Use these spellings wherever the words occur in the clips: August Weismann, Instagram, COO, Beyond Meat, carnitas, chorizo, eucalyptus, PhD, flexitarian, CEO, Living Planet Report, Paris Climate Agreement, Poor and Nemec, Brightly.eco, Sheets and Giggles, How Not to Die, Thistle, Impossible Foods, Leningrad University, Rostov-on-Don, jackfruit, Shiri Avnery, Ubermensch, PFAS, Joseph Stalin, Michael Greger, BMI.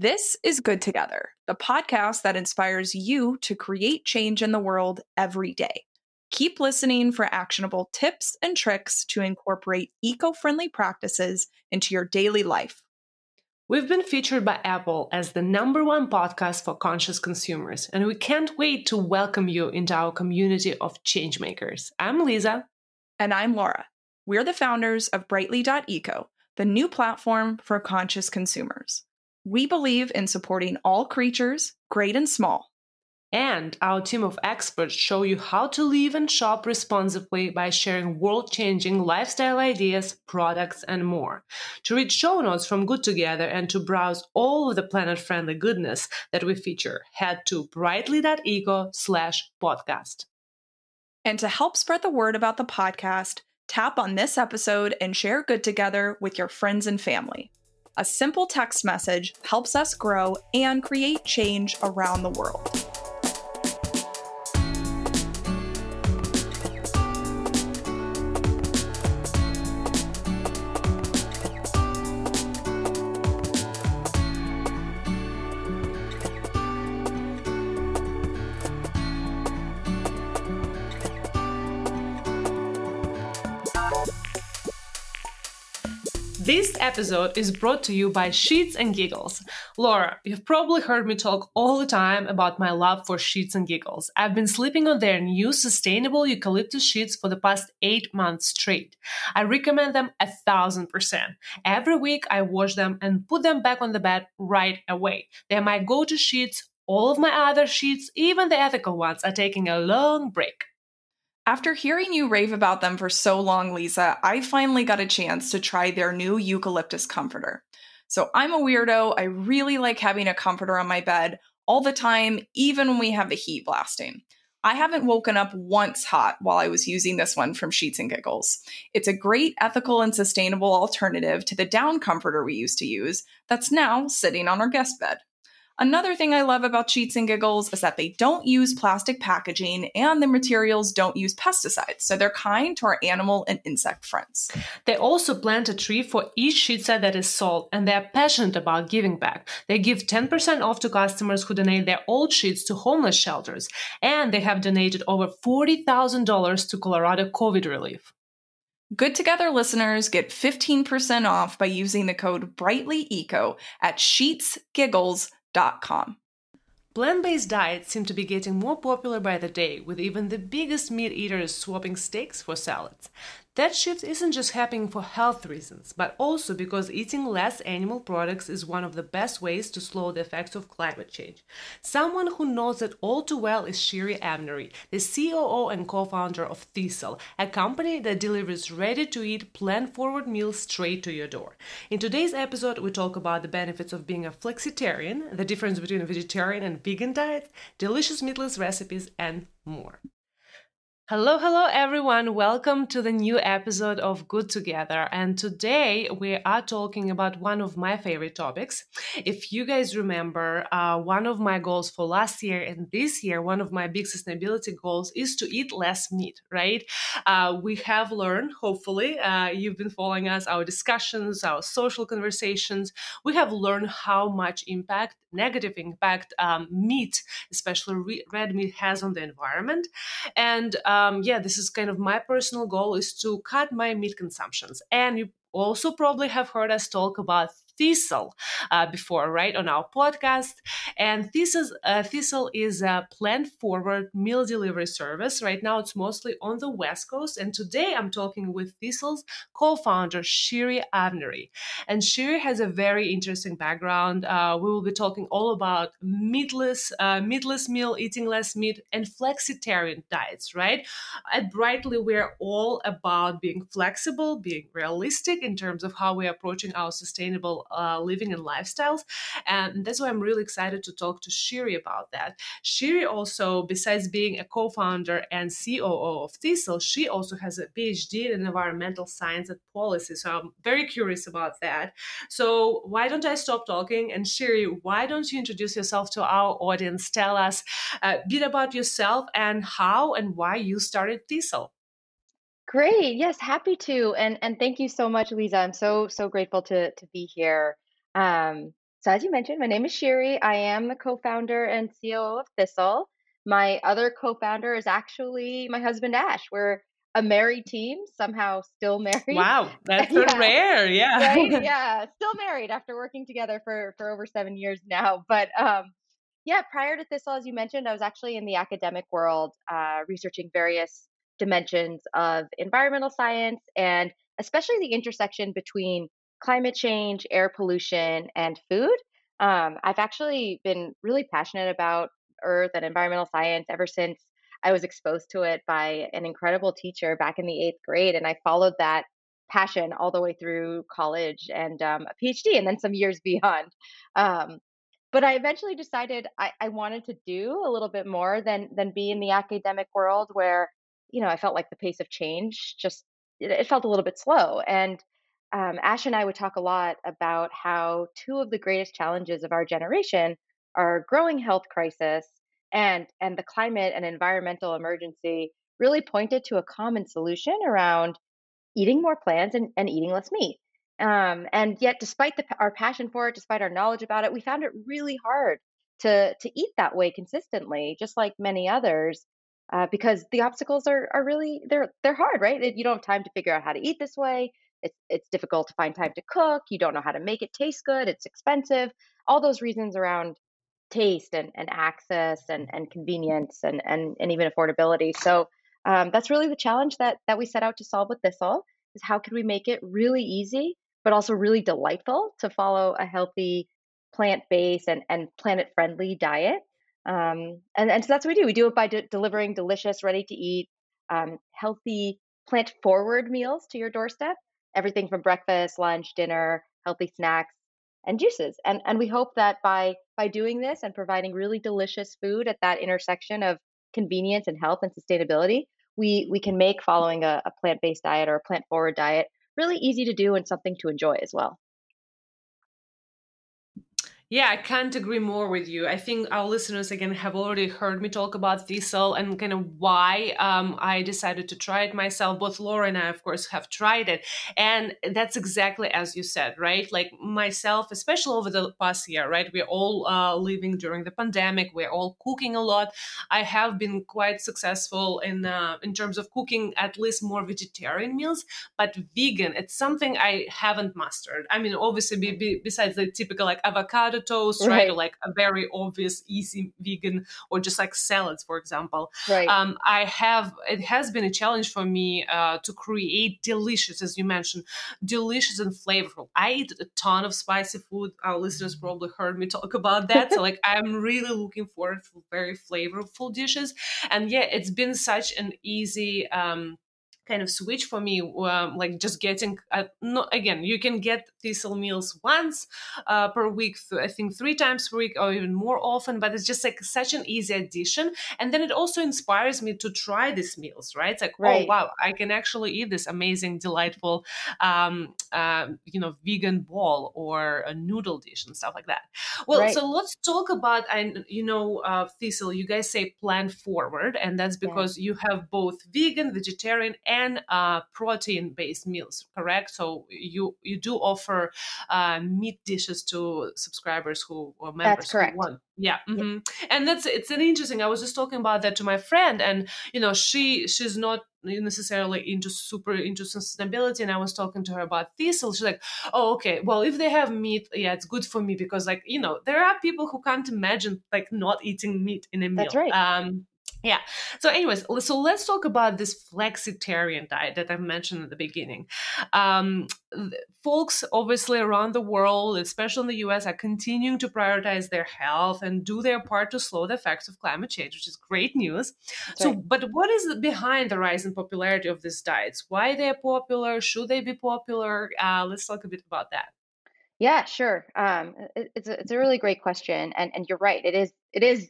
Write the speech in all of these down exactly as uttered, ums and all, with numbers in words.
This is Good Together, the podcast that inspires you to create change in the world every day. Keep listening for actionable tips and tricks to incorporate eco-friendly practices into your daily life. We've been featured by Apple as the number one podcast for conscious consumers, and we can't wait to welcome you into our community of changemakers. I'm Lisa. And I'm Laura. We're the founders of Brightly dot eco, the new platform for conscious consumers. We believe in supporting all creatures, great and small. And our team of experts show you how to live and shop responsibly by sharing world-changing lifestyle ideas, products, and more. To read show notes from Good Together and to browse all of the planet-friendly goodness that we feature, head to brightly.eco slash podcast. And to help spread the word about the podcast, tap on this episode and share Good Together with your friends and family. A simple text message helps us grow and create change around the world. This episode is brought to you by Sheets and Giggles. Laura, you've probably heard me talk all the time about my love for Sheets and Giggles. I've been sleeping on their new sustainable eucalyptus sheets for the past eight months straight. I recommend them a thousand percent. Every week I wash them and put them back on the bed right away. They're my go-to sheets. All of my other sheets, even the ethical ones, are taking a long break. After hearing you rave about them for so long, Lisa, I finally got a chance to try their new eucalyptus comforter. So I'm a weirdo. I really like having a comforter on my bed all the time, even when we have the heat blasting. I haven't woken up once hot while I was using this one from Sheets and Giggles. It's a great ethical and sustainable alternative to the down comforter we used to use that's now sitting on our guest bed. Another thing I love about Sheets and Giggles is that they don't use plastic packaging and the materials don't use pesticides, so they're kind to our animal and insect friends. They also plant a tree for each sheet set that is sold, and they're passionate about giving back. They give ten percent off to customers who donate their old sheets to homeless shelters, and they have donated over forty thousand dollars to Colorado COVID relief. Good Together listeners get fifteen percent off by using the code BRIGHTLY dot eco at sheets giggles dot com. Plant-based diets seem to be getting more popular by the day, with even the biggest meat eaters swapping steaks for salads. That shift isn't just happening for health reasons, but also because eating less animal products is one of the best ways to slow the effects of climate change. Someone who knows it all too well is Shiri Avnery, the C O O and co-founder of Thistle, a company that delivers ready-to-eat, plant-forward meals straight to your door. In today's episode, we talk about the benefits of being a flexitarian, the difference between vegetarian and vegan diets, delicious meatless recipes, and more. Hello, hello, everyone. Welcome to the new episode of Good Together. And today we are talking about one of my favorite topics. If you guys remember, uh, one of my goals for last year and this year, one of my big sustainability goals is to eat less meat, right? Uh, we have learned, hopefully, uh, you've been following us, our discussions, our social conversations. We have learned how much impact, negative impact, um, meat, especially re- red meat, has on the environment. And uh, Um, yeah, this is kind of my personal goal, is to cut my meat consumptions. And you also probably have heard us talk about Thistle uh, before, right, on our podcast. And this is, uh, Thistle is a plant-forward meal delivery service. Right now, it's mostly on the West Coast. And today, I'm talking with Thistle's co-founder, Shiri Avnery. And Shiri has a very interesting background. Uh, we will be talking all about meatless, uh, meatless meal, eating less meat, and flexitarian diets, right? At Brightly, we're all about being flexible, being realistic in terms of how we're approaching our sustainable Uh, living and lifestyles, and that's why I'm really excited to talk to Shiri about that. Shiri also, besides being a co-founder and C O O of Thistle, she also has a P H D in environmental science and policy, so I'm very curious about that. So why don't I stop talking, and Shiri, why don't you introduce yourself to our audience? Tell us a bit about yourself and how and why you started Thistle. Great. Yes, happy to. And and thank you so much, Lisa. I'm so, so grateful to to be here. Um, So as you mentioned, my name is Shiri. I am the co-founder and C E O of Thistle. My other co-founder is actually my husband, Ash. We're a married team, somehow still married. Wow, that's yeah. rare. Yeah. Right? Yeah, still married after working together for, for over seven years now. But um, yeah, prior to Thistle, as you mentioned, I was actually in the academic world uh, researching various dimensions of environmental science and especially the intersection between climate change, air pollution, and food. Um, I've actually been really passionate about Earth and environmental science ever since I was exposed to it by an incredible teacher back in the eighth grade. And I followed that passion all the way through college and um, a PhD and then some years beyond. Um, but I eventually decided I, I wanted to do a little bit more than than be in the academic world where, you know, I felt like the pace of change just, it, it felt a little bit slow. And um, Ash and I would talk a lot about how two of the greatest challenges of our generation are growing health crisis and and the climate and environmental emergency really pointed to a common solution around eating more plants and, and eating less meat. Um, and yet, despite the, our passion for it, despite our knowledge about it, we found it really hard to, to eat that way consistently, just like many others, uh, because the obstacles are are really, they're they're hard, right? You don't have time to figure out how to eat this way. It's, it's difficult to find time to cook. You don't know how to make it taste good. It's expensive. All those reasons around taste and, and access and, and convenience and, and, and even affordability. So um, that's really the challenge that that we set out to solve with Thistle is how can we make it really easy, but also really delightful to follow a healthy plant-based and, and planet-friendly diet. Um, and, and so that's what we do. We do it by de- delivering delicious, ready-to-eat, um, healthy, plant-forward meals to your doorstep, everything from breakfast, lunch, dinner, healthy snacks, and juices. And and we hope that by by doing this and providing really delicious food at that intersection of convenience and health and sustainability, we we can make following a, a plant-based diet or a plant-forward diet really easy to do and something to enjoy as well. Yeah, I can't agree more with you. I think our listeners, again, have already heard me talk about Thistle and kind of why um, I decided to try it myself. Both Laura and I, of course, have tried it. And that's exactly as you said, right? Like myself, especially over the past year, right? We're all uh, living during the pandemic. We're all cooking a lot. I have been quite successful in uh, in terms of cooking at least more vegetarian meals, but vegan, it's something I haven't mastered. I mean, obviously, be, be, besides the typical like avocado toast, right? right? Or like a very obvious, easy vegan, or just like salads, for example. Right. Um, I have, it has been a challenge for me uh, to create delicious, as you mentioned, delicious and flavorful. I eat a ton of spicy food. Our listeners probably heard me talk about that. So like, I'm really looking forward to very flavorful dishes. And yeah, it's been such an easy um kind of switch for me, um, like just getting, uh, no, again, you can get Thistle meals once uh, per week, th- I think three times per week or even more often, but it's just like such an easy addition. And then it also inspires me to try these meals, right? It's like, right. oh, wow, I can actually eat this amazing, delightful, um, uh, you know, vegan bowl or a noodle dish and stuff like that. Well, right. So let's talk about, and you know, uh, Thistle, you guys say plant forward, and that's because yeah. you have both vegan, vegetarian, and and uh, protein-based meals, correct? So you you do offer uh, meat dishes to subscribers who or members. That's correct. Who want. Yeah, mm-hmm. yeah. And that's it's an interesting. I was just talking about that to my friend, and you know she she's not necessarily into super into sustainability. And I was talking to her about Thistle. She's like, oh, okay, well if they have meat, yeah, it's good for me because like you know there are people who can't imagine like not eating meat in a meal. That's right. Um, Yeah. So anyways, so let's talk about this flexitarian diet that I mentioned at the beginning. Um, folks, obviously, around the world, especially in the U S, are continuing to prioritize their health and do their part to slow the effects of climate change, which is great news. That's so, right. But what is behind the rise in popularity of these diets? Why they're popular? Should they be popular? Uh, let's talk a bit about that. Yeah, sure. Um, it, it's, a, it's a really great question. And, and you're right. It is. It is.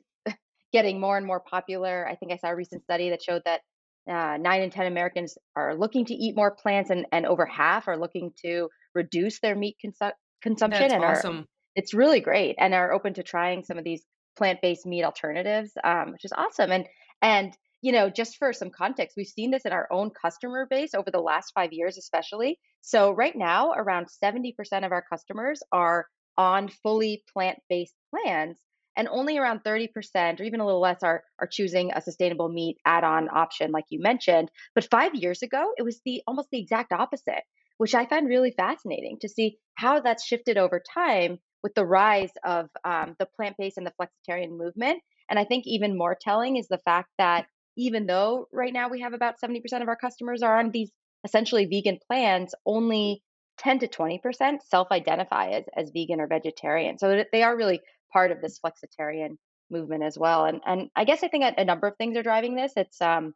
Getting more and more popular. I think I saw a recent study that showed that uh, nine in ten Americans are looking to eat more plants, and, and over half are looking to reduce their meat consu- consumption. That's and awesome. Are, it's really great, and are open to trying some of these plant-based meat alternatives, um, which is awesome. And and you know, just for some context, we've seen this in our own customer base over the last five years, especially. So right now, around seventy percent of our customers are on fully plant-based plans, and only around thirty percent or even a little less are, are choosing a sustainable meat add-on option, like you mentioned. But five years ago, it was the almost the exact opposite, which I find really fascinating to see how that's shifted over time with the rise of um, the plant-based and the flexitarian movement. And I think even more telling is the fact that even though right now we have about seventy percent of our customers are on these essentially vegan plans, only ten to twenty percent self-identify as, as vegan or vegetarian. So they are really part of this flexitarian movement as well. And and I guess I think a, a number of things are driving this. It's um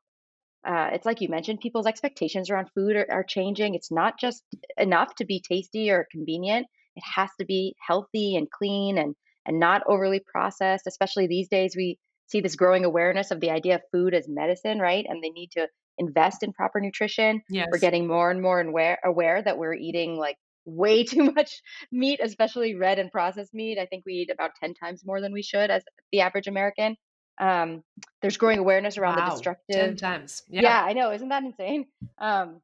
uh, it's like you mentioned, people's expectations around food are, are changing. It's not just enough to be tasty or convenient. It has to be healthy and clean and and not overly processed. Especially these days, we see this growing awareness of the idea of food as medicine, right? And they need to invest in proper nutrition. Yes. We're getting more and more aware, aware that we're eating like way too much meat, especially red and processed meat. I think we eat about ten times more than we should as the average American. Um, there's growing awareness around wow. the destructive. ten times. Yeah. yeah, I know. Isn't that insane? Um,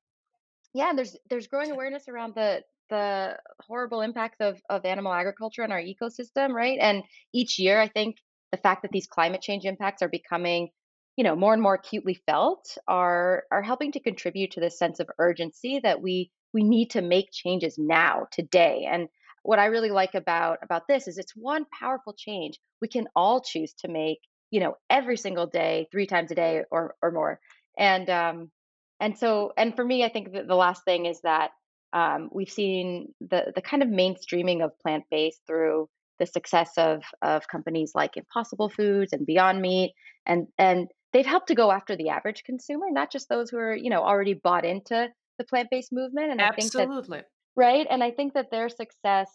yeah, there's there's growing awareness around the the horrible impacts of, of animal agriculture on our ecosystem, right? And each year, I think the fact that these climate change impacts are becoming, you know, more and more acutely felt are are helping to contribute to this sense of urgency that we we need to make changes now, today. And what I really like about about this is it's one powerful change we can all choose to make, you know, every single day, three times a day or or more. And um and so and for me, I think the, the last thing is that um, we've seen the the kind of mainstreaming of plant-based through the success of of companies like Impossible Foods and Beyond Meat, and and they've helped to go after the average consumer, not just those who are, you know, already bought into the plant-based movement. And absolutely. I think that, right. And I think that their success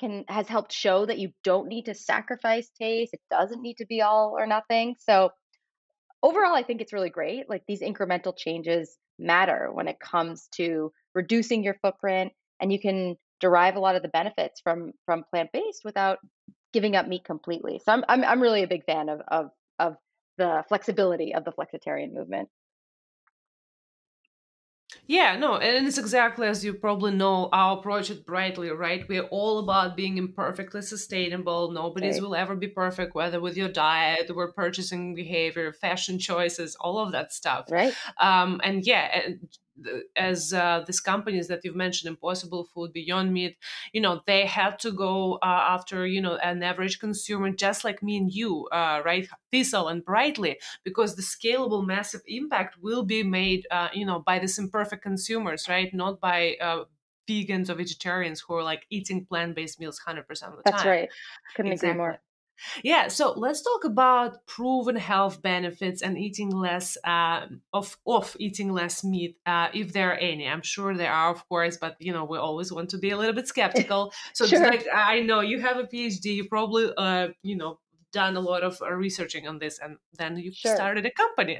can has helped show that you don't need to sacrifice taste. It doesn't need to be all or nothing. So overall, I think it's really great. Like these incremental changes matter when it comes to reducing your footprint, and you can derive a lot of the benefits from from plant-based without giving up meat completely. So I'm I'm I'm really a big fan of of of the flexibility of the flexitarian movement. Yeah, no, and it's exactly as you probably know our approach at Brightly, right? We're all about being imperfectly sustainable. Nobody's right. will ever be perfect, whether with your diet or purchasing behavior, fashion choices, all of that stuff. Right. Um, and yeah. And, as uh, these companies that you've mentioned, Impossible Food, Beyond Meat, you know, they had to go uh, after, you know, an average consumer just like me and you, uh, right? Thistle and Brightly, because the scalable, massive impact will be made, uh, you know, by these imperfect consumers, right? Not by uh, vegans or vegetarians who are like eating plant-based meals one hundred percent of the time. That's right. Couldn't exactly. agree more. Yeah, so let's talk about proven health benefits and eating less uh, of of eating less meat, uh, if there are any. I'm sure there are, of course, but you know we always want to be a little bit skeptical. So sure. Just like I know you have a P H D, you probably uh, you know done a lot of researching on this, and then you sure. started a company.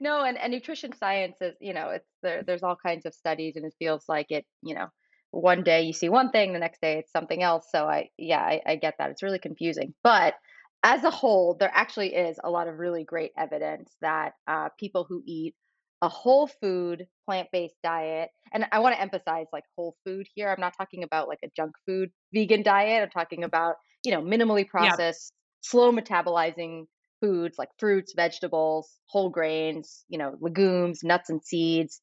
No, and, and nutrition science is you know it's there, there's all kinds of studies, and it feels like it you know. One day you see one thing, the next day it's something else. So I, yeah, I, I get that. It's really confusing. But as a whole, there actually is a lot of really great evidence that uh, people who eat a whole food, plant-based diet, and I want to emphasize like whole food here. I'm not talking about like a junk food vegan diet. I'm talking about, you know, minimally processed, yeah. slow metabolizing foods like fruits, vegetables, whole grains, you know, legumes, nuts and seeds.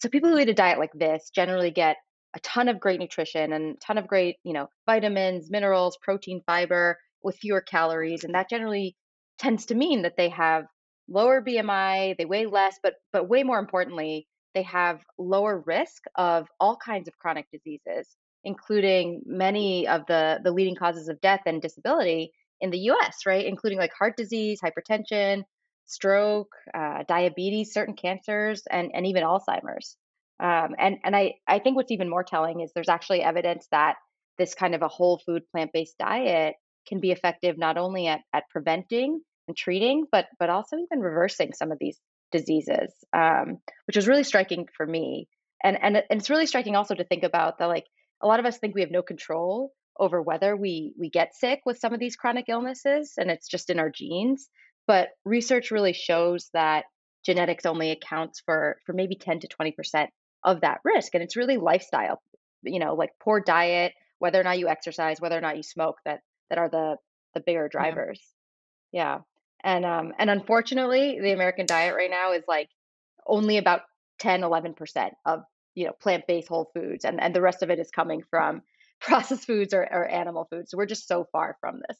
So people who eat a diet like this generally get a ton of great nutrition and a ton of great, you know, vitamins, minerals, protein, fiber with fewer calories. And that generally tends to mean that they have lower B M I, they weigh less, but but way more importantly, they have lower risk of all kinds of chronic diseases, including many of the, the leading causes of death and disability in the U S, right? Including like heart disease, hypertension, stroke, uh, diabetes, certain cancers, and, and even Alzheimer's. Um, and and I, I think what's even more telling is there's actually evidence that this kind of a whole food plant-based diet can be effective not only at, at preventing and treating, but but also even reversing some of these diseases, um, which was really striking for me. And, and and it's really striking also to think about that, like, a lot of us think we have no control over whether we, we get sick with some of these chronic illnesses, and it's just in our genes. But research really shows that genetics only accounts for, for maybe ten to twenty percent of that risk. And it's really lifestyle, you know, like poor diet, whether or not you exercise, whether or not you smoke, that that are the the bigger drivers. Yeah. yeah. And um and unfortunately, the American diet right now is like only about ten, eleven percent of, you know, plant-based whole foods, and, and the rest of it is coming from processed foods or, or animal foods. So we're just so far from this.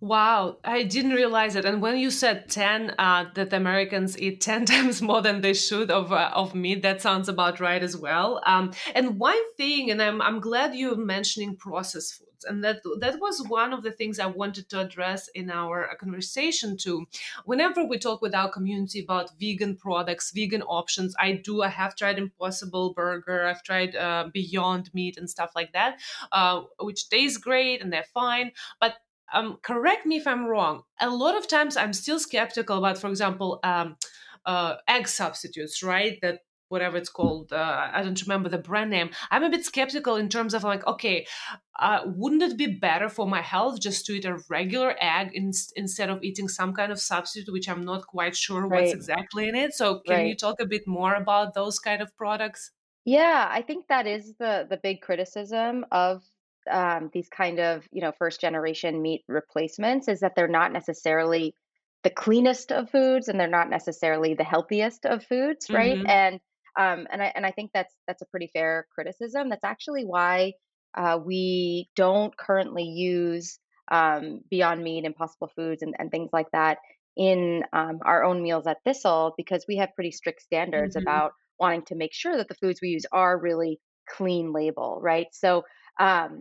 Wow, I didn't realize it. And when you said ten, uh, that Americans eat ten times more than they should of uh, of meat, that sounds about right as well. Um, and one thing, and I'm I'm glad you're mentioning processed foods, and that that was one of the things I wanted to address in our conversation too. Whenever we talk with our community about vegan products, vegan options, I do. I have tried Impossible Burger, I've tried uh, Beyond Meat and stuff like that, uh, which tastes great and they're fine, but Um, correct me if I'm wrong. A lot of times I'm still skeptical about, for example, um, uh, egg substitutes, right? That whatever it's called, uh, I don't remember the brand name. I'm a bit skeptical in terms of like, okay, uh, wouldn't it be better for my health just to eat a regular egg in, instead of eating some kind of substitute, which I'm not quite sure right. what's exactly in it. So can right. you talk a bit more about those kind of products? Yeah, I think that is the the big criticism of Um, these kind of, you know, first generation meat replacements, is that they're not necessarily the cleanest of foods, and they're not necessarily the healthiest of foods, right? Mm-hmm. And um, and I and I think that's that's a pretty fair criticism. That's actually why uh, we don't currently use um, Beyond Meat, Impossible Foods, and, and things like that in um, our own meals at Thistle, because we have pretty strict standards mm-hmm. about wanting to make sure that the foods we use are really clean label, right? So um,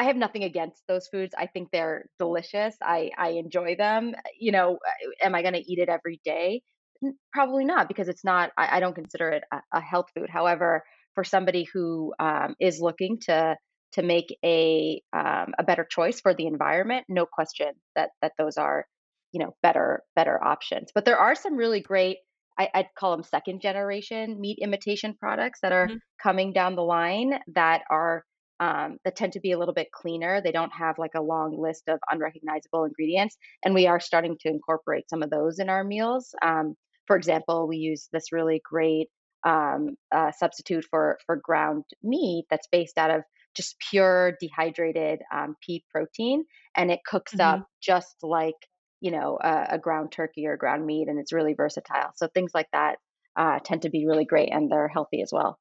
I have nothing against those foods. I think they're delicious. I, I enjoy them. You know, am I going to eat it every day? Probably not, because it's not, I, I don't consider it a, a health food. However, for somebody who um, is looking to to make a um, a better choice for the environment, no question that that those are, you know, better better options. But there are some really great, I, I'd call them second generation meat imitation products that are mm-hmm. coming down the line that are Um, that tend to be a little bit cleaner. They don't have like a long list of unrecognizable ingredients. And we are starting to incorporate some of those in our meals. Um, for example, we use this really great um, uh, substitute for, for ground meat that's based out of just pure dehydrated um, pea protein. And it cooks mm-hmm. up just like, you know, a, a ground turkey or ground meat. And it's really versatile. So things like that uh, tend to be really great, and they're healthy as well.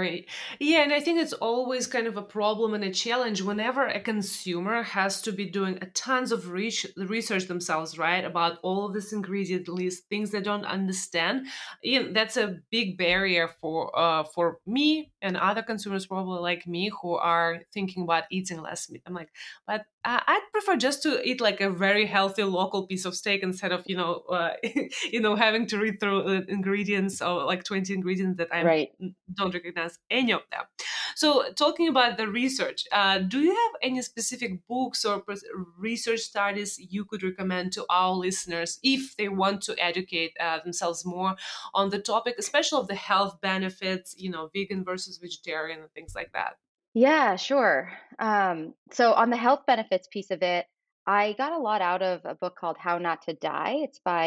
Right. Yeah. And I think it's always kind of a problem and a challenge whenever a consumer has to be doing a tons of re- research themselves, right? About all of this ingredient list, things they don't understand. Yeah, that's a big barrier for uh, for me and other consumers probably like me who are thinking about eating less meat. I'm like, but uh, I'd prefer just to eat like a very healthy local piece of steak instead of, you know, uh, you know, having to read through uh, ingredients or like twenty ingredients that I right. don't recognize any of them. So talking about the research, uh, do you have any specific books or research studies you could recommend to our listeners if they want to educate uh, themselves more on the topic, especially of the health benefits, you know, vegan versus vegetarian and things like that? Yeah, sure. Um, so on the health benefits piece of it, I got a lot out of a book called How Not to Die. It's by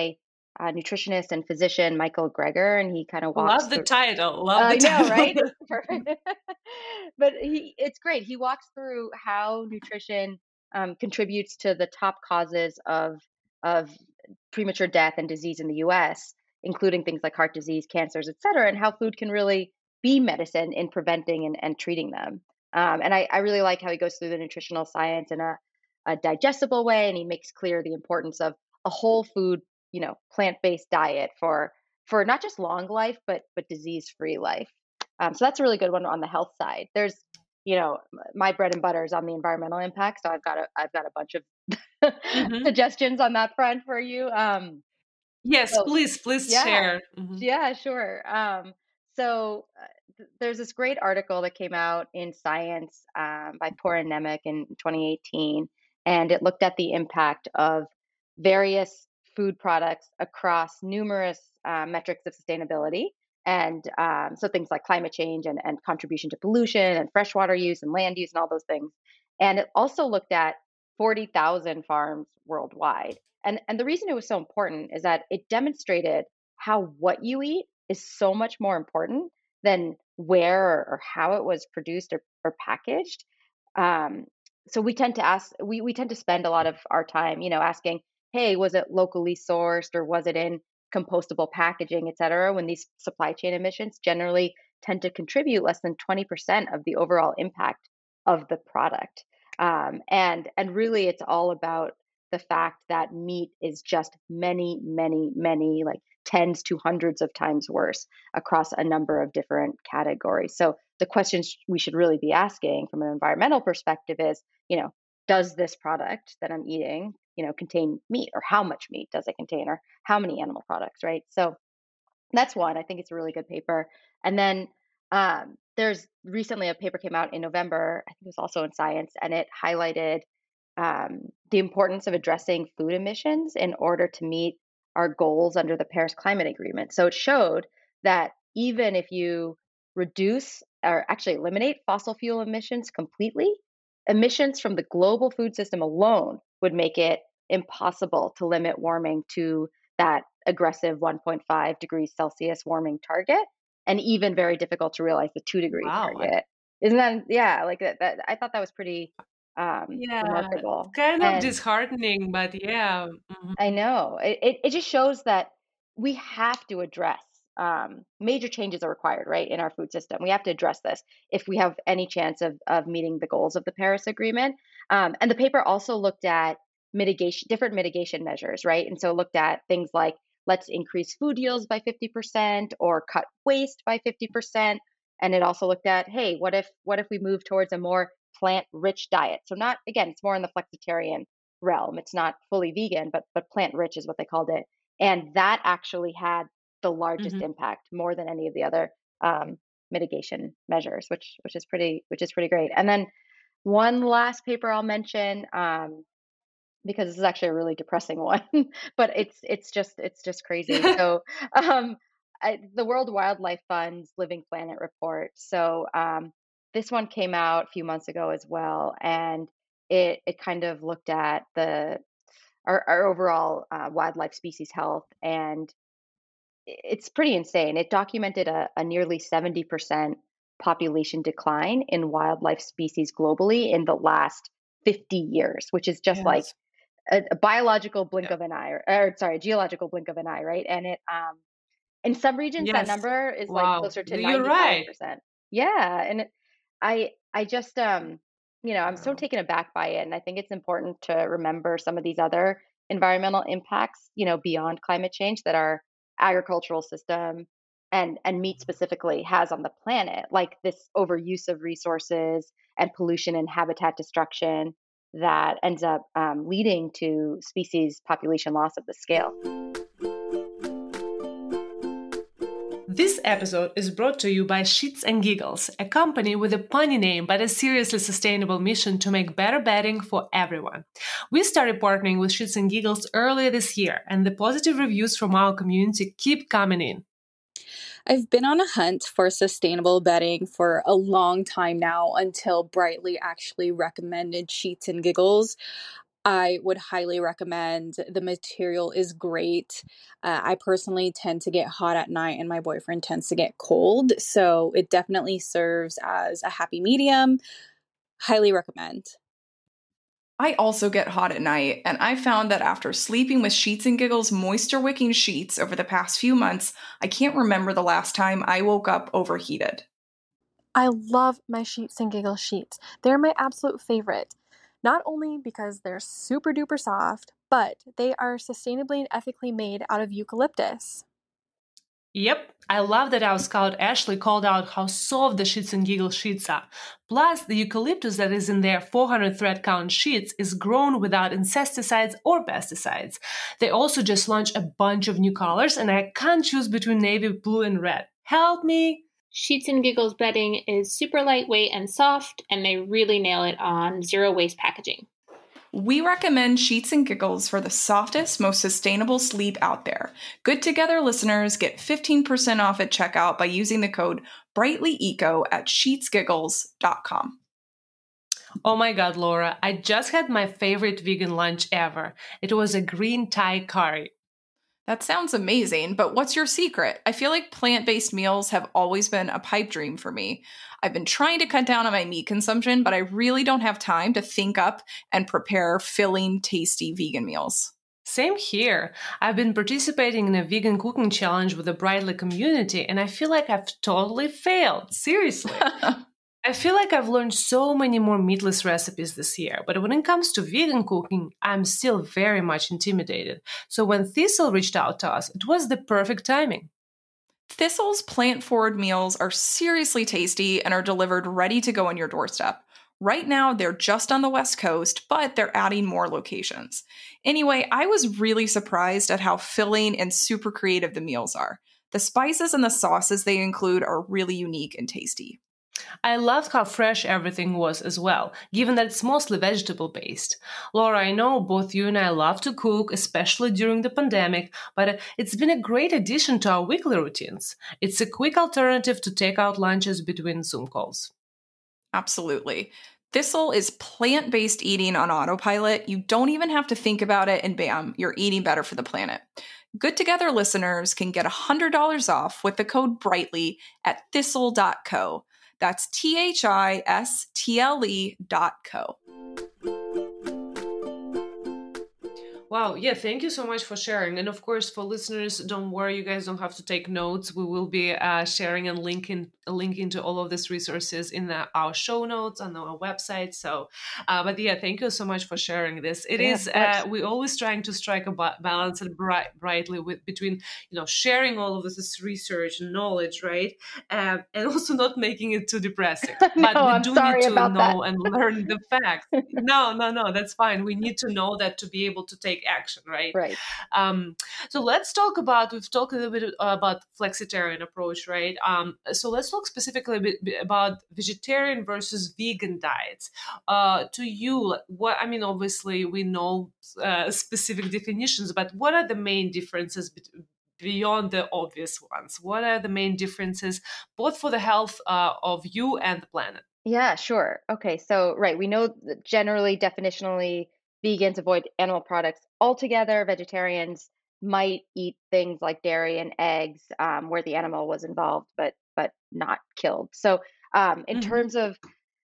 Uh, nutritionist and physician Michael Greger, and he kind of walks. Love the through... title. Love uh, the title, I know, right? It's perfect. But he, it's great. He walks through how nutrition um, contributes to the top causes of of premature death and disease in the U S, including things like heart disease, cancers, et cetera, and how food can really be medicine in preventing and, and treating them. Um, and I, I really like how he goes through the nutritional science in a, a digestible way, and he makes clear the importance of a whole food, you know, plant-based diet for, for not just long life, but, but disease-free life. Um, so that's a really good one on the health side. There's, you know, my bread and butter is on the environmental impact. So I've got a, I've got a bunch of mm-hmm. suggestions on that front for you. Um, yes, so, please, please yeah, share. Mm-hmm. Yeah, sure. Um, so th- there's this great article that came out in Science um, by Poor and Nemec in twenty eighteen, and it looked at the impact of various food products across numerous uh, metrics of sustainability. And um, so things like climate change and, and contribution to pollution and freshwater use and land use and all those things. And it also looked at forty thousand farms worldwide. And, and the reason it was so important is that it demonstrated how what you eat is so much more important than where or how it was produced or, or packaged. Um, so we tend to ask, we, we tend to spend a lot of our time, you know, asking, hey, was it locally sourced or was it in compostable packaging, et cetera, when these supply chain emissions generally tend to contribute less than twenty percent of the overall impact of the product. Um, and, and really it's all about the fact that meat is just many, many, many, like tens to hundreds of times worse across a number of different categories. So the questions we should really be asking from an environmental perspective is, you know, does this product that I'm eating, you know, contain meat, or how much meat does it contain, or how many animal products, right? So that's one. I think it's a really good paper. And then um, there's recently a paper came out in November, I think it was also in Science, and it highlighted um, the importance of addressing food emissions in order to meet our goals under the Paris Climate Agreement. So it showed that even if you reduce or actually eliminate fossil fuel emissions completely, emissions from the global food system alone would make it impossible to limit warming to that aggressive one point five degrees Celsius warming target, and even very difficult to realize the two degree wow. target. Isn't that, yeah, like that, that I thought that was pretty um, yeah, remarkable. Kind of and disheartening, but yeah. Mm-hmm. I know. It, it, it just shows that we have to address um, major changes are required, right, in our food system. We have to address this if we have any chance of, of meeting the goals of the Paris Agreement. Um, and the paper also looked at mitigation, different mitigation measures, right? And so looked at things like, let's increase food yields by fifty percent or cut waste by fifty percent. And it also looked at, hey, what if what if we move towards a more plant-rich diet? So not, again, it's more in the flexitarian realm. It's not fully vegan, but but plant-rich is what they called it. And that actually had the largest mm-hmm. impact, more than any of the other um, mitigation measures, which which is pretty which is pretty great. And then one last paper I'll mention, um, because this is actually a really depressing one, but it's it's just it's just crazy. So um, I, the World Wildlife Fund's Living Planet Report. So um, this one came out a few months ago as well, and it it kind of looked at the our, our overall uh, wildlife species health, and it's pretty insane. It documented a, a nearly seventy percent population decline in wildlife species globally in the last fifty years, which is just yes. like a, a biological blink yeah. of an eye, or, or sorry, a geological blink of an eye, right? And it, um, in some regions, yes. that number is wow. like closer to ninety-five percent. Right. Yeah, and it, I, I just, um, you know, I'm wow. so taken aback by it, and I think it's important to remember some of these other environmental impacts, you know, beyond climate change that our agricultural system and and meat specifically has on the planet, like this overuse of resources and pollution and habitat destruction that ends up um, leading to species population loss of the scale. This episode is brought to you by Sheets and Giggles, a company with a punny name but a seriously sustainable mission to make better bedding for everyone. We started partnering with Sheets and Giggles earlier this year, and the positive reviews from our community keep coming in. I've been on a hunt for sustainable bedding for a long time now, until Brightly actually recommended Sheets and Giggles. I would highly recommend. The material is great. Uh, I personally tend to get hot at night, and my boyfriend tends to get cold. So it definitely serves as a happy medium. Highly recommend. I also get hot at night, and I found that after sleeping with Sheets and Giggles moisture wicking sheets over the past few months, I can't remember the last time I woke up overheated. I love my Sheets and Giggles sheets. They're my absolute favorite, not only because they're super duper soft, but they are sustainably and ethically made out of eucalyptus. Yep, I love that our scout Ashley called out how soft the Sheets and Giggles sheets are. Plus, the eucalyptus that is in their four hundred thread count sheets is grown without insecticides or pesticides. They also just launched a bunch of new colors, and I can't choose between navy blue and red. Help me! Sheets and Giggles bedding is super lightweight and soft, and they really nail it on zero waste packaging. We recommend Sheets and Giggles for the softest, most sustainable sleep out there. Good Together listeners get fifteen percent off at checkout by using the code Brightly dot eco at sheets giggles dot com. Oh my God, Laura, I just had my favorite vegan lunch ever. It was a green Thai curry. That sounds amazing, but what's your secret? I feel like plant-based meals have always been a pipe dream for me. I've been trying to cut down on my meat consumption, but I really don't have time to think up and prepare filling, tasty vegan meals. Same here. I've been participating in a vegan cooking challenge with the Brightly community, and I feel like I've totally failed. Seriously. I feel like I've learned so many more meatless recipes this year, but when it comes to vegan cooking, I'm still very much intimidated. So when Thistle reached out to us, it was the perfect timing. Thistle's plant-forward meals are seriously tasty and are delivered ready to go on your doorstep. Right now, they're just on the West Coast, but they're adding more locations. Anyway, I was really surprised at how filling and super creative the meals are. The spices and the sauces they include are really unique and tasty. I loved how fresh everything was as well, given that it's mostly vegetable-based. Laura, I know both you and I love to cook, especially during the pandemic, but it's been a great addition to our weekly routines. It's a quick alternative to takeout lunches between Zoom calls. Absolutely. Thistle is plant-based eating on autopilot. You don't even have to think about it, and bam, you're eating better for the planet. Good Together listeners can get one hundred dollars off with the code BRIGHTLY at thistle dot co. That's T H I S T L E dot co. Wow. Yeah. Thank you so much for sharing. And of course, for listeners, don't worry. You guys don't have to take notes. We will be uh, sharing and linking, linking to all of these resources in the, our show notes on our website. So, uh, but yeah, thank you so much for sharing this. It yeah, is, uh, we're always trying to strike a ba- balance and bright, brightly with between, you know, sharing all of this, this research and knowledge, right? Um, and also not making it too depressing. But no, we I'm do sorry need to about know that. And learn the facts. No, no, no, that's fine. We need to know that to be able to take action, right? Right. Um, so let's talk about, we've talked a little bit about flexitarian approach, right? Um, so let's talk specifically a bit about vegetarian versus vegan diets. Uh, to you, what, I mean, obviously we know uh, specific definitions, but what are the main differences be- beyond the obvious ones? What are the main differences both for the health uh, of you and the planet? Yeah, sure. Okay. So, right. We know that generally, definitionally, vegans avoid animal products altogether. Vegetarians might eat things like dairy and eggs um, where the animal was involved, but but not killed. So um, in mm-hmm. terms of,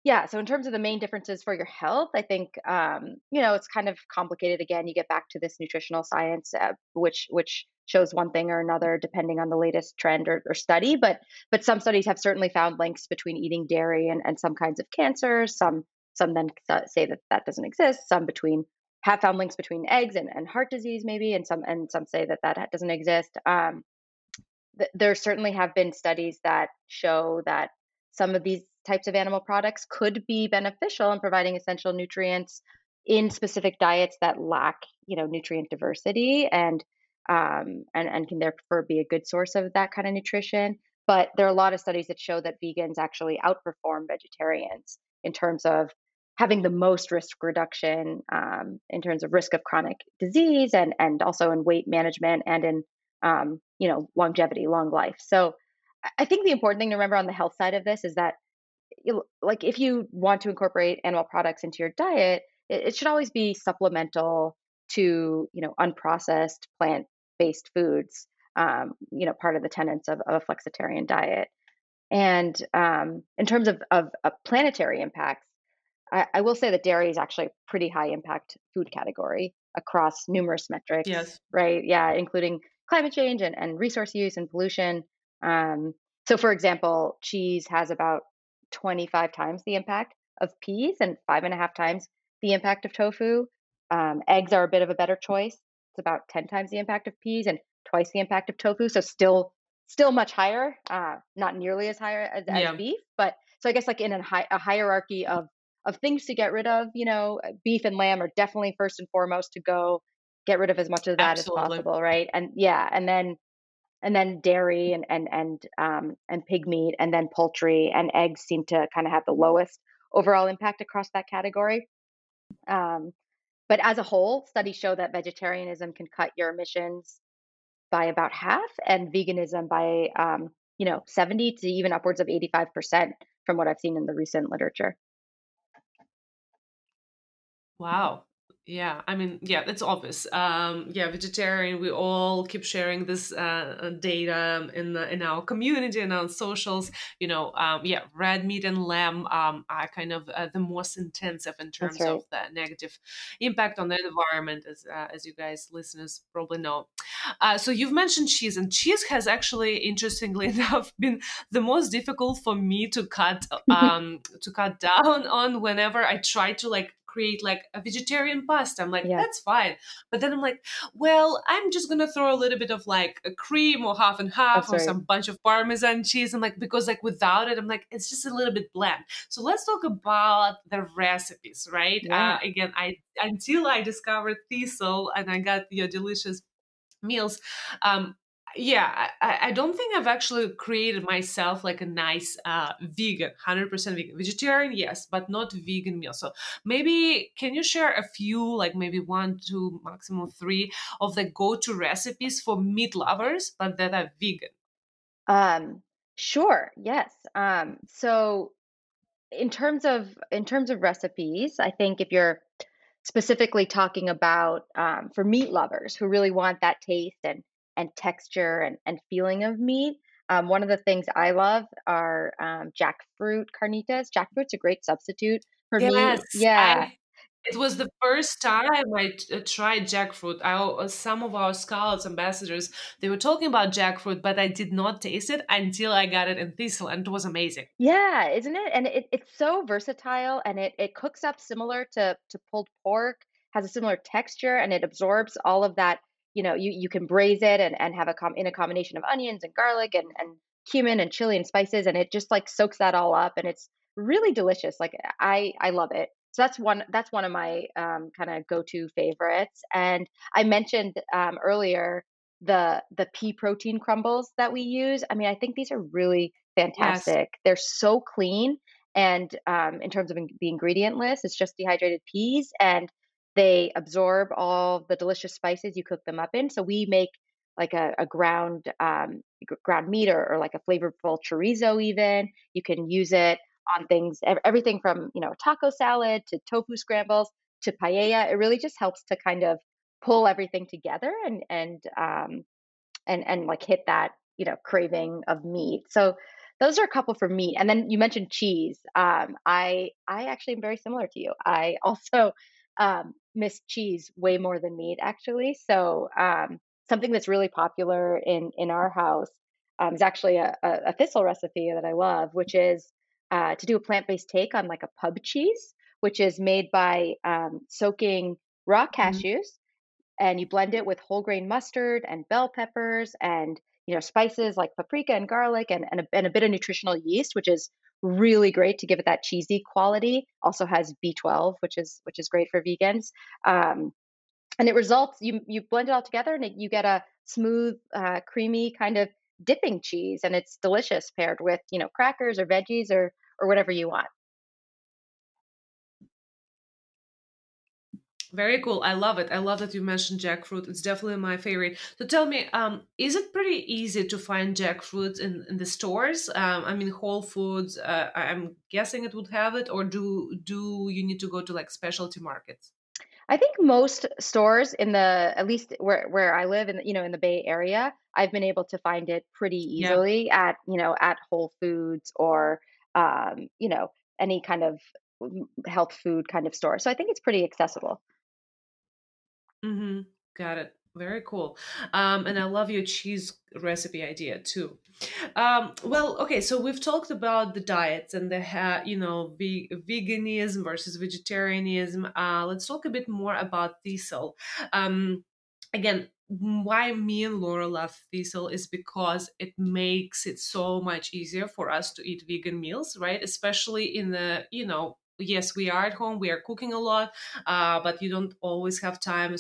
yeah, so in terms of the main differences for your health, I think, um, you know, it's kind of complicated. Again, you get back to this nutritional science, uh, which which shows one thing or another, depending on the latest trend or, or study. But but some studies have certainly found links between eating dairy and, and some kinds of cancers, some Some then say that that doesn't exist. Some between have found links between eggs and, and heart disease, maybe, and some and some say that that doesn't exist. Um, th- there certainly have been studies that show that some of these types of animal products could be beneficial in providing essential nutrients in specific diets that lack, you know, nutrient diversity, and um, and and can therefore be a good source of that kind of nutrition. But there are a lot of studies that show that vegans actually outperform vegetarians in terms of having the most risk reduction, um, in terms of risk of chronic disease, and and also in weight management and in um, you know longevity, long life. So I think the important thing to remember on the health side of this is that, you, like, if you want to incorporate animal products into your diet, it, it should always be supplemental to you know unprocessed plant-based foods. Um, you know, part of the tenets of, of a flexitarian diet. And um, in terms of, of, of planetary impacts, I, I will say that dairy is actually a pretty high impact food category across numerous metrics, yes. right? Yeah, including climate change and, and resource use and pollution. Um, so for example, cheese has about twenty-five times the impact of peas and five and a half times the impact of tofu. Um, eggs are a bit of a better choice. It's about ten times the impact of peas and twice the impact of tofu. So still Still much higher, uh, not nearly as high as, as yeah. beef, but so I guess like in a, hi- a hierarchy of of things to get rid of, you know, beef and lamb are definitely first and foremost to go. Get rid of as much of that Absolutely. As possible, right? And yeah, and then and then dairy and and and um, and pig meat, and then poultry and eggs seem to kind of have the lowest overall impact across that category. Um, but as a whole, studies show that vegetarianism can cut your emissions by about half, and veganism by, um, you know, seventy to even upwards of eighty-five percent from what I've seen in the recent literature. Wow. Yeah, I mean, yeah, it's obvious. Um, yeah, vegetarian. We all keep sharing this uh, data in the, in our community and on socials. You know, um, yeah, red meat and lamb um, are kind of uh, the most intensive in terms right. of the negative impact on the environment, as uh, as you guys listeners probably know. Uh, so you've mentioned cheese, and cheese has actually, interestingly enough, been the most difficult for me to cut um, to cut down on. Whenever I try to like. create like a vegetarian pasta. I'm like, yeah. that's fine. But then I'm like, well, I'm just going to throw a little bit of like a cream or half and half that's or right. some bunch of Parmesan cheese. I'm like, because like without it, I'm like, it's just a little bit bland. So let's talk about the recipes, right? Yeah. Uh, again, I until I discovered Thistle and I got your delicious meals, um, yeah, I, I don't think I've actually created myself like a nice uh, vegan, one hundred percent vegan. Vegetarian, yes, but not vegan meal. So maybe can you share a few, like maybe one, two, maximum three of the go-to recipes for meat lovers, but that are vegan? Um, sure, yes. Um, so in terms of in terms of recipes, I think if you're specifically talking about um, for meat lovers who really want that taste and and texture and, and feeling of meat. Um, one of the things I love are um, jackfruit carnitas. Jackfruit's a great substitute for yes, meat. Yeah. I, it was the first time I uh, tried jackfruit. I, some of our scouts ambassadors, they were talking about jackfruit, but I did not taste it until I got it in Thistle, and it was amazing. Yeah, isn't it? And it, it's so versatile, and it, it cooks up similar to, to pulled pork, has a similar texture, and it absorbs all of that. You know, you, you can braise it and, and have a com- in a combination of onions and garlic and, and cumin and chili and spices. And it just like soaks that all up. And it's really delicious. Like I, I love it. So that's one, that's one of my um, kind of go-to favorites. And I mentioned um, earlier the, the pea protein crumbles that we use. I mean, I think these are really fantastic. Yes. They're so clean. And um, in terms of in- the ingredient list, it's just dehydrated peas, and they absorb all the delicious spices you cook them up in. So we make like a, a ground um, g- ground meat or, or like a flavorful chorizo even. You can use it on things, everything from, you know, taco salad to tofu scrambles to paella. It really just helps to kind of pull everything together and and um, and and like hit that, you know, craving of meat. So those are a couple for meat. And then you mentioned cheese. Um, I I actually am very similar to you. I also um, miss cheese way more than meat, actually. So um, something that's really popular in in our house um, is actually a, a, a Thistle recipe that I love, which is uh, to do a plant-based take on like a pub cheese, which is made by um, soaking raw cashews, mm-hmm. and you blend it with whole grain mustard and bell peppers and, you know, spices like paprika and garlic and and a, and a bit of nutritional yeast, which is really great to give it that cheesy quality. Also has B twelve, which is which is great for vegans. Um, and it results, you you blend it all together, and it, you get a smooth, uh, creamy kind of dipping cheese, and it's delicious paired with, you know, crackers or veggies or or whatever you want. Very cool. I love it. I love that you mentioned jackfruit. It's definitely my favorite. So tell me, um, is it pretty easy to find jackfruit in, in the stores? Um, I mean, Whole Foods, uh, I'm guessing it would have it, or do do you need to go to like specialty markets? I think most stores in the, at least where, where I live in, you know, in the Bay Area, I've been able to find it pretty easily yeah. at, you know, at Whole Foods or, um, you know, any kind of health food kind of store. So I think it's pretty accessible. Mm-hmm. Got it. Very cool. Um, and I love your cheese recipe idea too. Um, well, okay. So we've talked about the diets and the, uh, you know, ve- veganism versus vegetarianism. Uh, let's talk a bit more about Thistle. Um, again, why me and Laura love Thistle is because it makes it so much easier for us to eat vegan meals, right? Especially in the, you know, yes, we are at home, we are cooking a lot, uh, but you don't always have time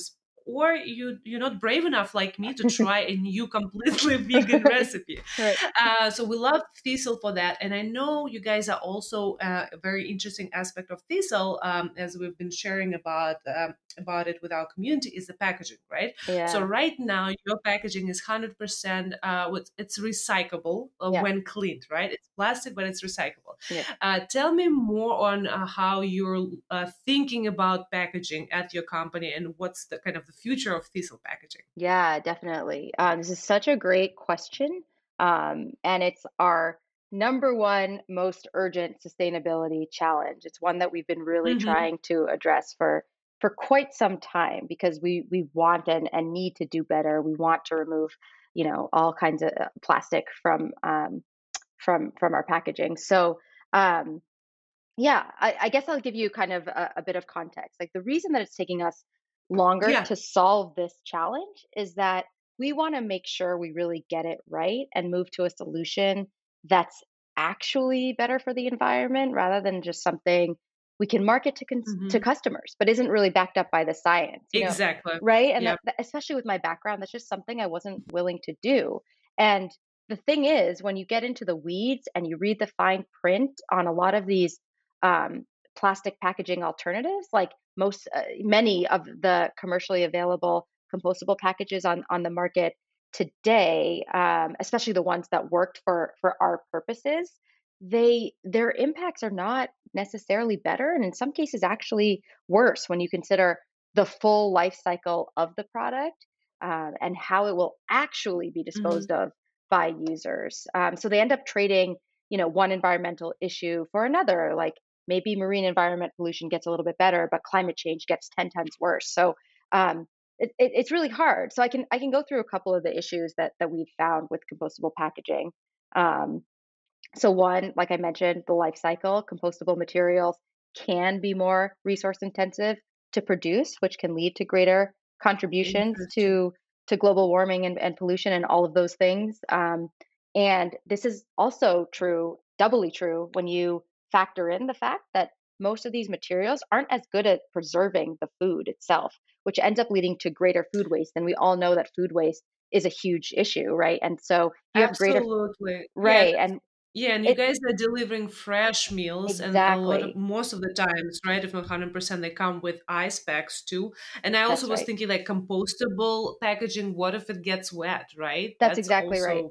or you, you're not brave enough like me to try a new completely vegan recipe. Right. Uh, so we love Thistle for that. And I know you guys are also uh, a very interesting aspect of Thistle, um, as we've been sharing about um, about it with our community, is the packaging, right? Yeah. So right now, your packaging is one hundred percent, uh, it's recyclable uh, yeah. when cleaned, right? It's plastic, but it's recyclable. Yeah. Uh, tell me more on uh, how you're uh, thinking about packaging at your company and what's the kind of the future of Thistle packaging. Yeah, definitely. Um, this is such a great question. Um, and it's our number one most urgent sustainability challenge. It's one that we've been really mm-hmm. trying to address for for quite some time, because we we want and, and need to do better. We want to remove, you know, all kinds of plastic from um, from from our packaging. So, um, yeah, I, I guess I'll give you kind of a, a bit of context. Like, the reason that it's taking us longer yeah. to solve this challenge is that we want to make sure we really get it right and move to a solution that's actually better for the environment, rather than just something we can market to cons- mm-hmm. to customers, but isn't really backed up by the science. You know? Exactly. Right. And yep. that, that, especially with my background, that's just something I wasn't willing to do. And the thing is, when you get into the weeds and you read the fine print on a lot of these um, plastic packaging alternatives, like most, uh, many of the commercially available compostable packages on, on the market today, um, especially the ones that worked for, for our purposes, they their impacts are not necessarily better, and in some cases actually worse when you consider the full life cycle of the product um, and how it will actually be disposed mm-hmm. of by users. Um, so they end up trading, you know, one environmental issue for another. Like, maybe marine environment pollution gets a little bit better, but climate change gets ten times worse. So um, it, it, it's really hard. So I can I can go through a couple of the issues that that we've found with compostable packaging. Um, So one, like I mentioned, the life cycle. Compostable materials can be more resource intensive to produce, which can lead to greater contributions to to global warming and, and pollution and all of those things. Um, and this is also true, doubly true, when you factor in the fact that most of these materials aren't as good at preserving the food itself, which ends up leading to greater food waste. And we all know that food waste is a huge issue, right? And so you have Absolutely. greater right yeah. and Yeah, and you it, guys are delivering fresh meals, exactly. and a lot of, most of the times, right, if not one hundred percent, they come with ice packs too. And I also That's was right. thinking, like, compostable packaging, what if it gets wet, right? That's, That's exactly also... right.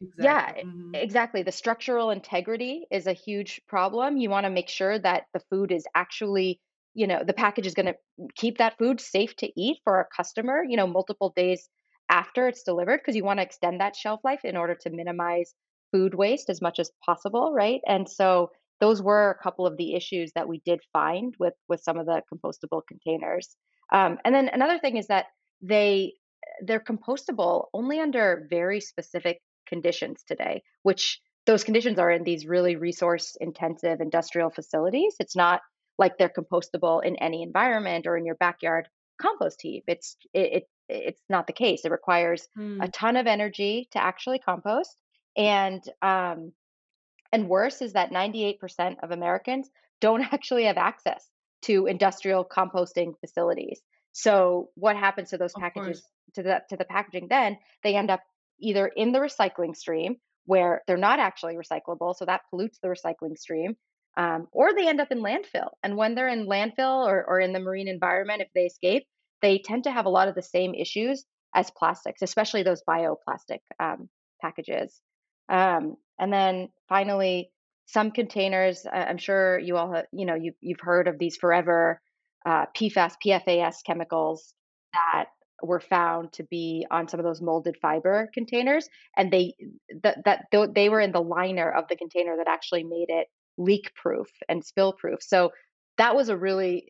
Exactly. Yeah, mm-hmm. exactly. The structural integrity is a huge problem. You want to make sure that the food is actually, you know, the package is going to keep that food safe to eat for our customer, you know, multiple days after it's delivered, because you want to extend that shelf life in order to minimize food waste as much as possible, right? And so those were a couple of the issues that we did find with with some of the compostable containers. Um, and then another thing is that they they're compostable only under very specific conditions today, which those conditions are in these really resource intensive industrial facilities. It's not like they're compostable in any environment or in your backyard compost heap. It's it, it it's not the case. It requires mm. a ton of energy to actually compost. And um, and worse is that ninety-eight percent of Americans don't actually have access to industrial composting facilities. So what happens to those of packages, course. to the to the packaging then? They end up either in the recycling stream, where they're not actually recyclable, so that pollutes the recycling stream, um, or they end up in landfill. And when they're in landfill or, or in the marine environment, if they escape, they tend to have a lot of the same issues as plastics, especially those bioplastic um, packages. Um, and then finally, some containers, uh, I'm sure you all have, you know, you, you've heard of these forever uh, P F A S chemicals that were found to be on some of those molded fiber containers. And they that that they were in the liner of the container that actually made it leak proof and spill proof. So that was a really,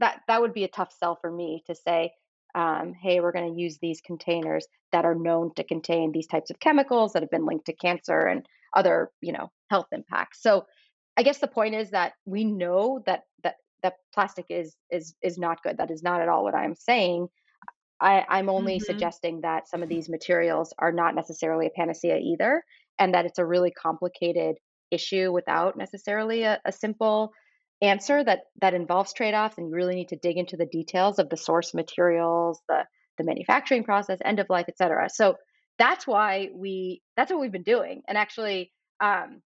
that, that would be a tough sell for me to say, Um, hey, we're going to use these containers that are known to contain these types of chemicals that have been linked to cancer and other, you know, health impacts. So I guess the point is that we know that that, that plastic is is is not good. That is not at all what I'm saying. I, I'm only mm-hmm. suggesting that some of these materials are not necessarily a panacea either, and that it's a really complicated issue without necessarily a, a simple answer that that involves trade-offs, and you really need to dig into the details of the source materials, the the manufacturing process, end of life, et cetera. So that's why we that's what we've been doing. And actually, um,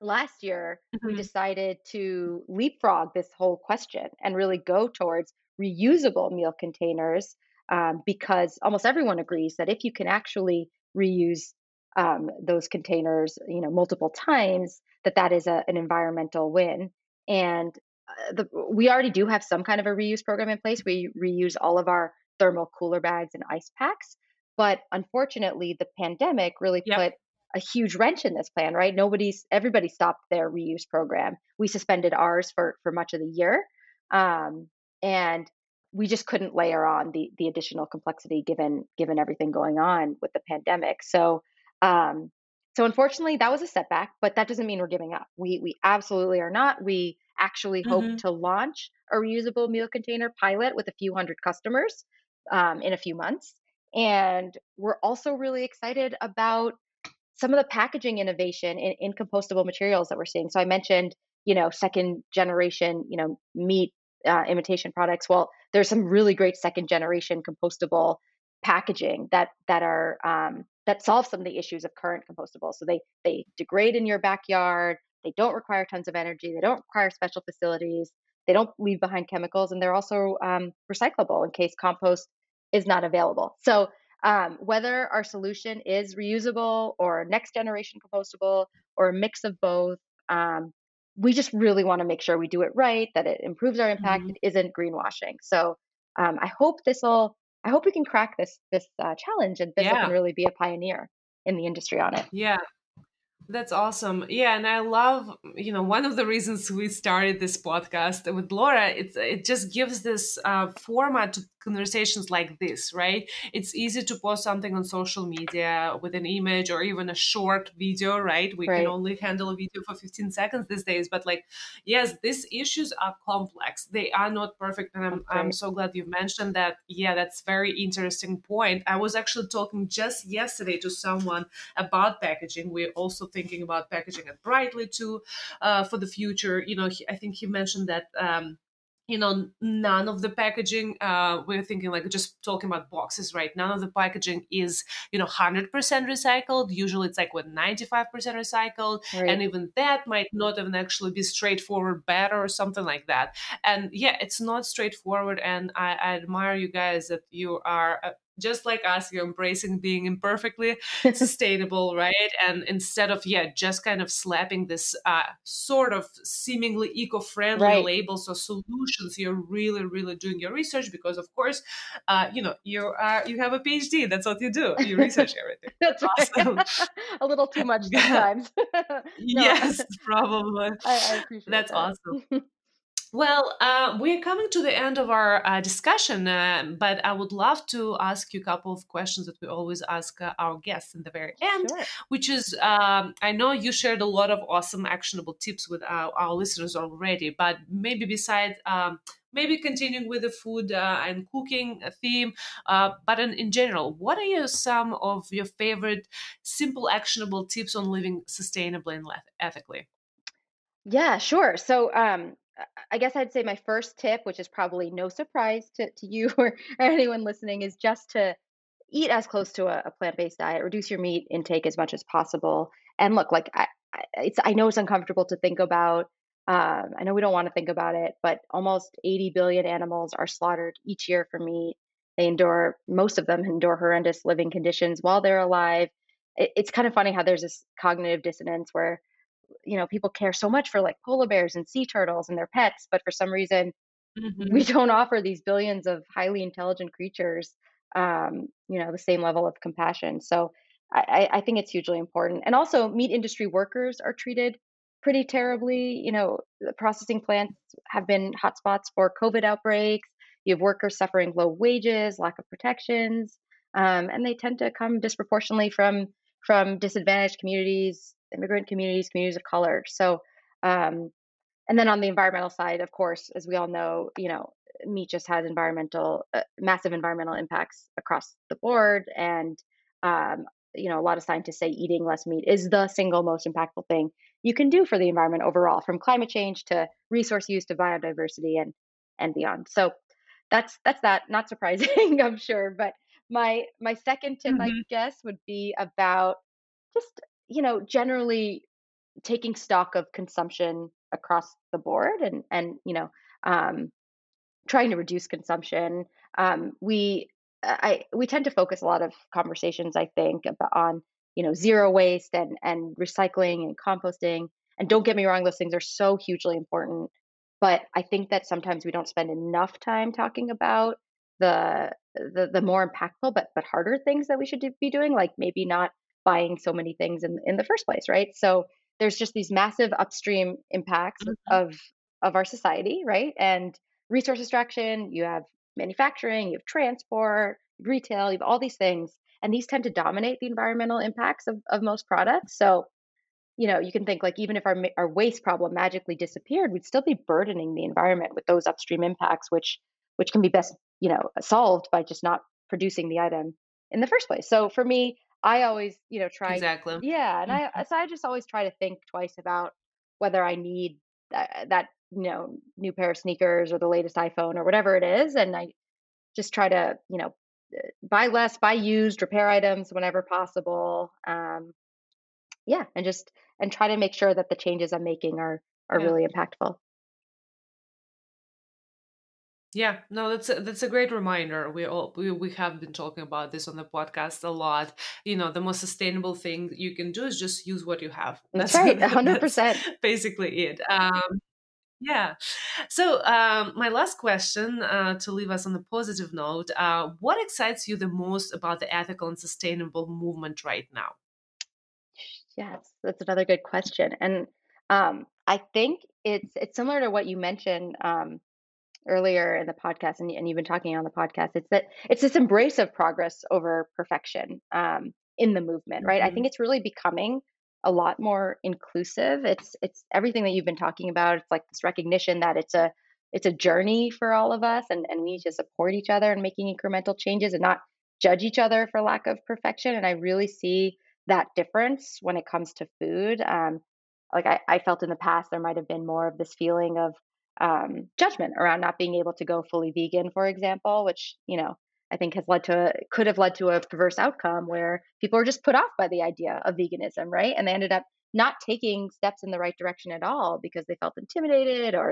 last year mm-hmm. we decided to leapfrog this whole question and really go towards reusable meal containers, um, because almost everyone agrees that if you can actually reuse um, those containers, you know, multiple times, that that is a, an environmental win. And uh, the, we already do have some kind of a reuse program in place. We reuse all of our thermal cooler bags and ice packs. But unfortunately, the pandemic really yep. put a huge wrench in this plan, right? Nobody's, everybody stopped their reuse program. We suspended ours for, for much of the year. Um, and we just couldn't layer on the the additional complexity given given everything going on with the pandemic. So um, so unfortunately, that was a setback, but that doesn't mean we're giving up. We we absolutely are not. We actually mm-hmm. hope to launch a reusable meal container pilot with a few hundred customers um, in a few months. And we're also really excited about some of the packaging innovation in, in compostable materials that we're seeing. So I mentioned, you know, second generation, you know, meat uh, imitation products. Well, there's some really great second generation compostable packaging that that are um, that solve some of the issues of current compostables. So they they degrade in your backyard. They don't require tons of energy. They don't require special facilities. They don't leave behind chemicals, and they're also um, recyclable in case compost is not available. So um, whether our solution is reusable or next generation compostable or a mix of both, um, we just really want to make sure we do it right, that it improves our impact, mm-hmm. it isn't greenwashing. So um, I hope this'll, I hope we can crack this this uh, challenge, and Thistle yeah. can really be a pioneer in the industry on it. Yeah. That's awesome. Yeah. And I love, you know, one of the reasons we started this podcast with Laura, it's, it just gives this uh, format to conversations like this, right? It's easy to post something on social media with an image or even a short video, right? We right. can only handle a video for fifteen seconds these days. But like, yes, these issues are complex. They are not perfect. And I'm, okay. I'm so glad you mentioned that. Yeah, that's very interesting point. I was actually talking just yesterday to someone about packaging. We're also thinking about packaging at Brightly too, uh, for the future. You know, he, I think he mentioned that, um, you know, none of the packaging, uh, we're thinking like just talking about boxes, right? None of the packaging is, you know, one hundred percent recycled. Usually it's like what, ninety-five percent recycled. Right. And even that might not even actually be straightforward better or something like that. And yeah, it's not straightforward. And I, I admire you guys that you are uh, just like us, you're embracing being imperfectly sustainable, right? And instead of, yeah, just kind of slapping this uh, sort of seemingly eco-friendly right. labels or solutions, you're really, really doing your research because, of course, uh, you know, you are you have a PhD. That's what you do. You research everything. That's awesome. A little too much sometimes. No. Yes, probably. I, I appreciate That's that. Awesome. Well, uh, we're coming to the end of our uh, discussion, uh, but I would love to ask you a couple of questions that we always ask uh, our guests in the very end, sure. which is, um, I know you shared a lot of awesome actionable tips with our, our listeners already, but maybe besides, um, maybe continuing with the food uh, and cooking theme, uh, but in, in general, what are your, some of your favorite simple actionable tips on living sustainably and ethically? Yeah, sure. So, um, I guess I'd say my first tip, which is probably no surprise to, to you or anyone listening, is just to eat as close to a, a plant-based diet, reduce your meat intake as much as possible. And look, like I, I, it's, I know it's uncomfortable to think about. Um, I know we don't want to think about it, but almost eighty billion animals are slaughtered each year for meat. They endure, most of them endure horrendous living conditions while they're alive. It, it's kind of funny how there's this cognitive dissonance where you know, people care so much for like polar bears and sea turtles and their pets, but for some reason, mm-hmm. we don't offer these billions of highly intelligent creatures, um, you know, the same level of compassion. So I, I think it's hugely important. And also, meat industry workers are treated pretty terribly. You know, the processing plants have been hotspots for COVID outbreaks. You have workers suffering low wages, lack of protections, um, and they tend to come disproportionately from from disadvantaged communities, immigrant communities, communities of color. So, um, and then on the environmental side, of course, as we all know, you know, meat just has environmental, uh, massive environmental impacts across the board. And, um, you know, a lot of scientists say eating less meat is the single most impactful thing you can do for the environment overall, from climate change to resource use to biodiversity and and beyond. So that's that's that. Not surprising, I'm sure. But my my second tip, mm-hmm. I guess, would be about just you know generally taking stock of consumption across the board, and and you know um, trying to reduce consumption. Um, we I we tend to focus a lot of conversations, I think, about on you know zero waste and and recycling and composting. And don't get me wrong, those things are so hugely important. But I think that sometimes we don't spend enough time talking about the the, the more impactful, but but harder things that we should do, be doing, like maybe not buying so many things in in the first place, right? So there's just these massive upstream impacts mm-hmm. of of our society, right? And resource extraction. You have manufacturing, you have transport, retail, you have all these things, and these tend to dominate the environmental impacts of of most products. So, you know, you can think like even if our our waste problem magically disappeared, we'd still be burdening the environment with those upstream impacts, which which can be best, you know, solved by just not producing the item in the first place. So for me, I always, you know, try exactly, yeah, and I so I just always try to think twice about whether I need that, that you know, new pair of sneakers or the latest iPhone or whatever it is. And I just try to, you know, buy less, buy used, repair items whenever possible. Um, yeah. And just, and try to make sure that the changes I'm making are, are yeah. really impactful. Yeah, no, that's a, that's a great reminder. We all we, we have been talking about this on the podcast a lot. You know, the most sustainable thing you can do is just use what you have. That's, that's right, one hundred percent. That's basically it. Um, Yeah. So um, my last question uh, to leave us on a positive note, uh, what excites you the most about the ethical and sustainable movement right now? Yes, that's another good question. And um, I think it's it's similar to what you mentioned um, earlier in the podcast and, and you've been talking on the podcast. It's that it's this embrace of progress over perfection um, in the movement, right? Mm-hmm. I think it's really becoming a lot more inclusive. It's it's everything that you've been talking about. It's like this recognition that it's a it's a journey for all of us, and, and we need to support each other in making incremental changes and not judge each other for lack of perfection. And I really see that difference when it comes to food. Um, like I, I felt in the past, there might have been more of this feeling of um, judgment around not being able to go fully vegan, for example, which you know I think has led to, could have led to a perverse outcome where people are just put off by the idea of veganism, right? And they ended up not taking steps in the right direction at all because they felt intimidated or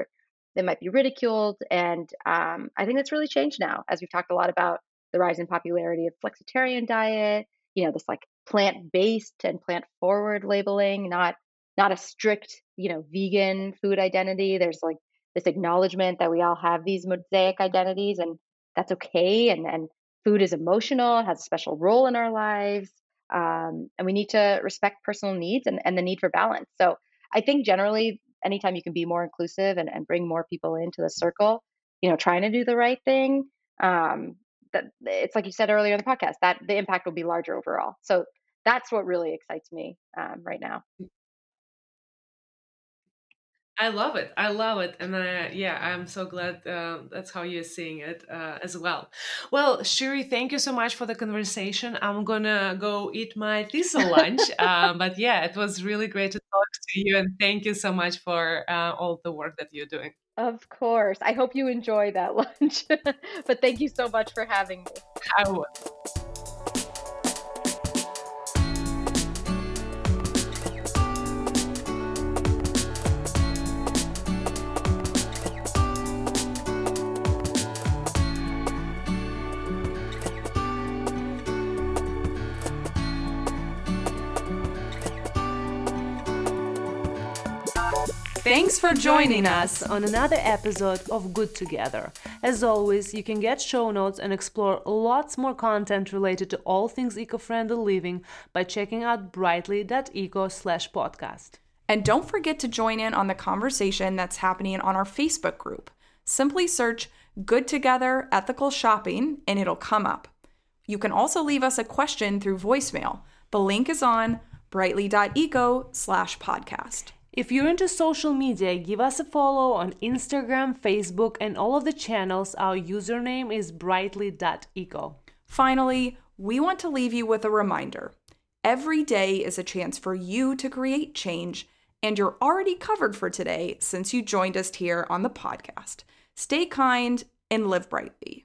they might be ridiculed. And um, I think that's really changed now, as we've talked a lot about the rise in popularity of flexitarian diet, you know, this like plant-based and plant-forward labeling, not not a strict, you know, vegan food identity. There's like this acknowledgement that we all have these mosaic identities and that's okay. And, and food is emotional, it has a special role in our lives. Um, and we need to respect personal needs and, and the need for balance. So I think generally, anytime you can be more inclusive and, and bring more people into the circle, you know, trying to do the right thing, um, that it's like you said earlier in the podcast, that the impact will be larger overall. So that's what really excites me um, right now. I love it. I love it. And I, yeah, I'm so glad uh, that's how you're seeing it uh, as well. Well, Shiri, thank you so much for the conversation. I'm going to go eat my Thistle lunch. uh, but yeah, it was really great to talk to you. And thank you so much for uh, all the work that you're doing. Of course. I hope you enjoy that lunch. But thank you so much for having me. I will. Thanks for joining us on another episode of Good Together. As always, you can get show notes and explore lots more content related to all things eco-friendly living by checking out brightly.eco slash podcast. And don't forget to join in on the conversation that's happening on our Facebook group. Simply search Good Together Ethical Shopping and it'll come up. You can also leave us a question through voicemail. The link is on brightly.eco slash podcast. If you're into social media, give us a follow on Instagram, Facebook, and all of the channels. Our username is brightly.eco. Finally, we want to leave you with a reminder. Every day is a chance for you to create change and you're already covered for today since you joined us here on the podcast. Stay kind and live brightly.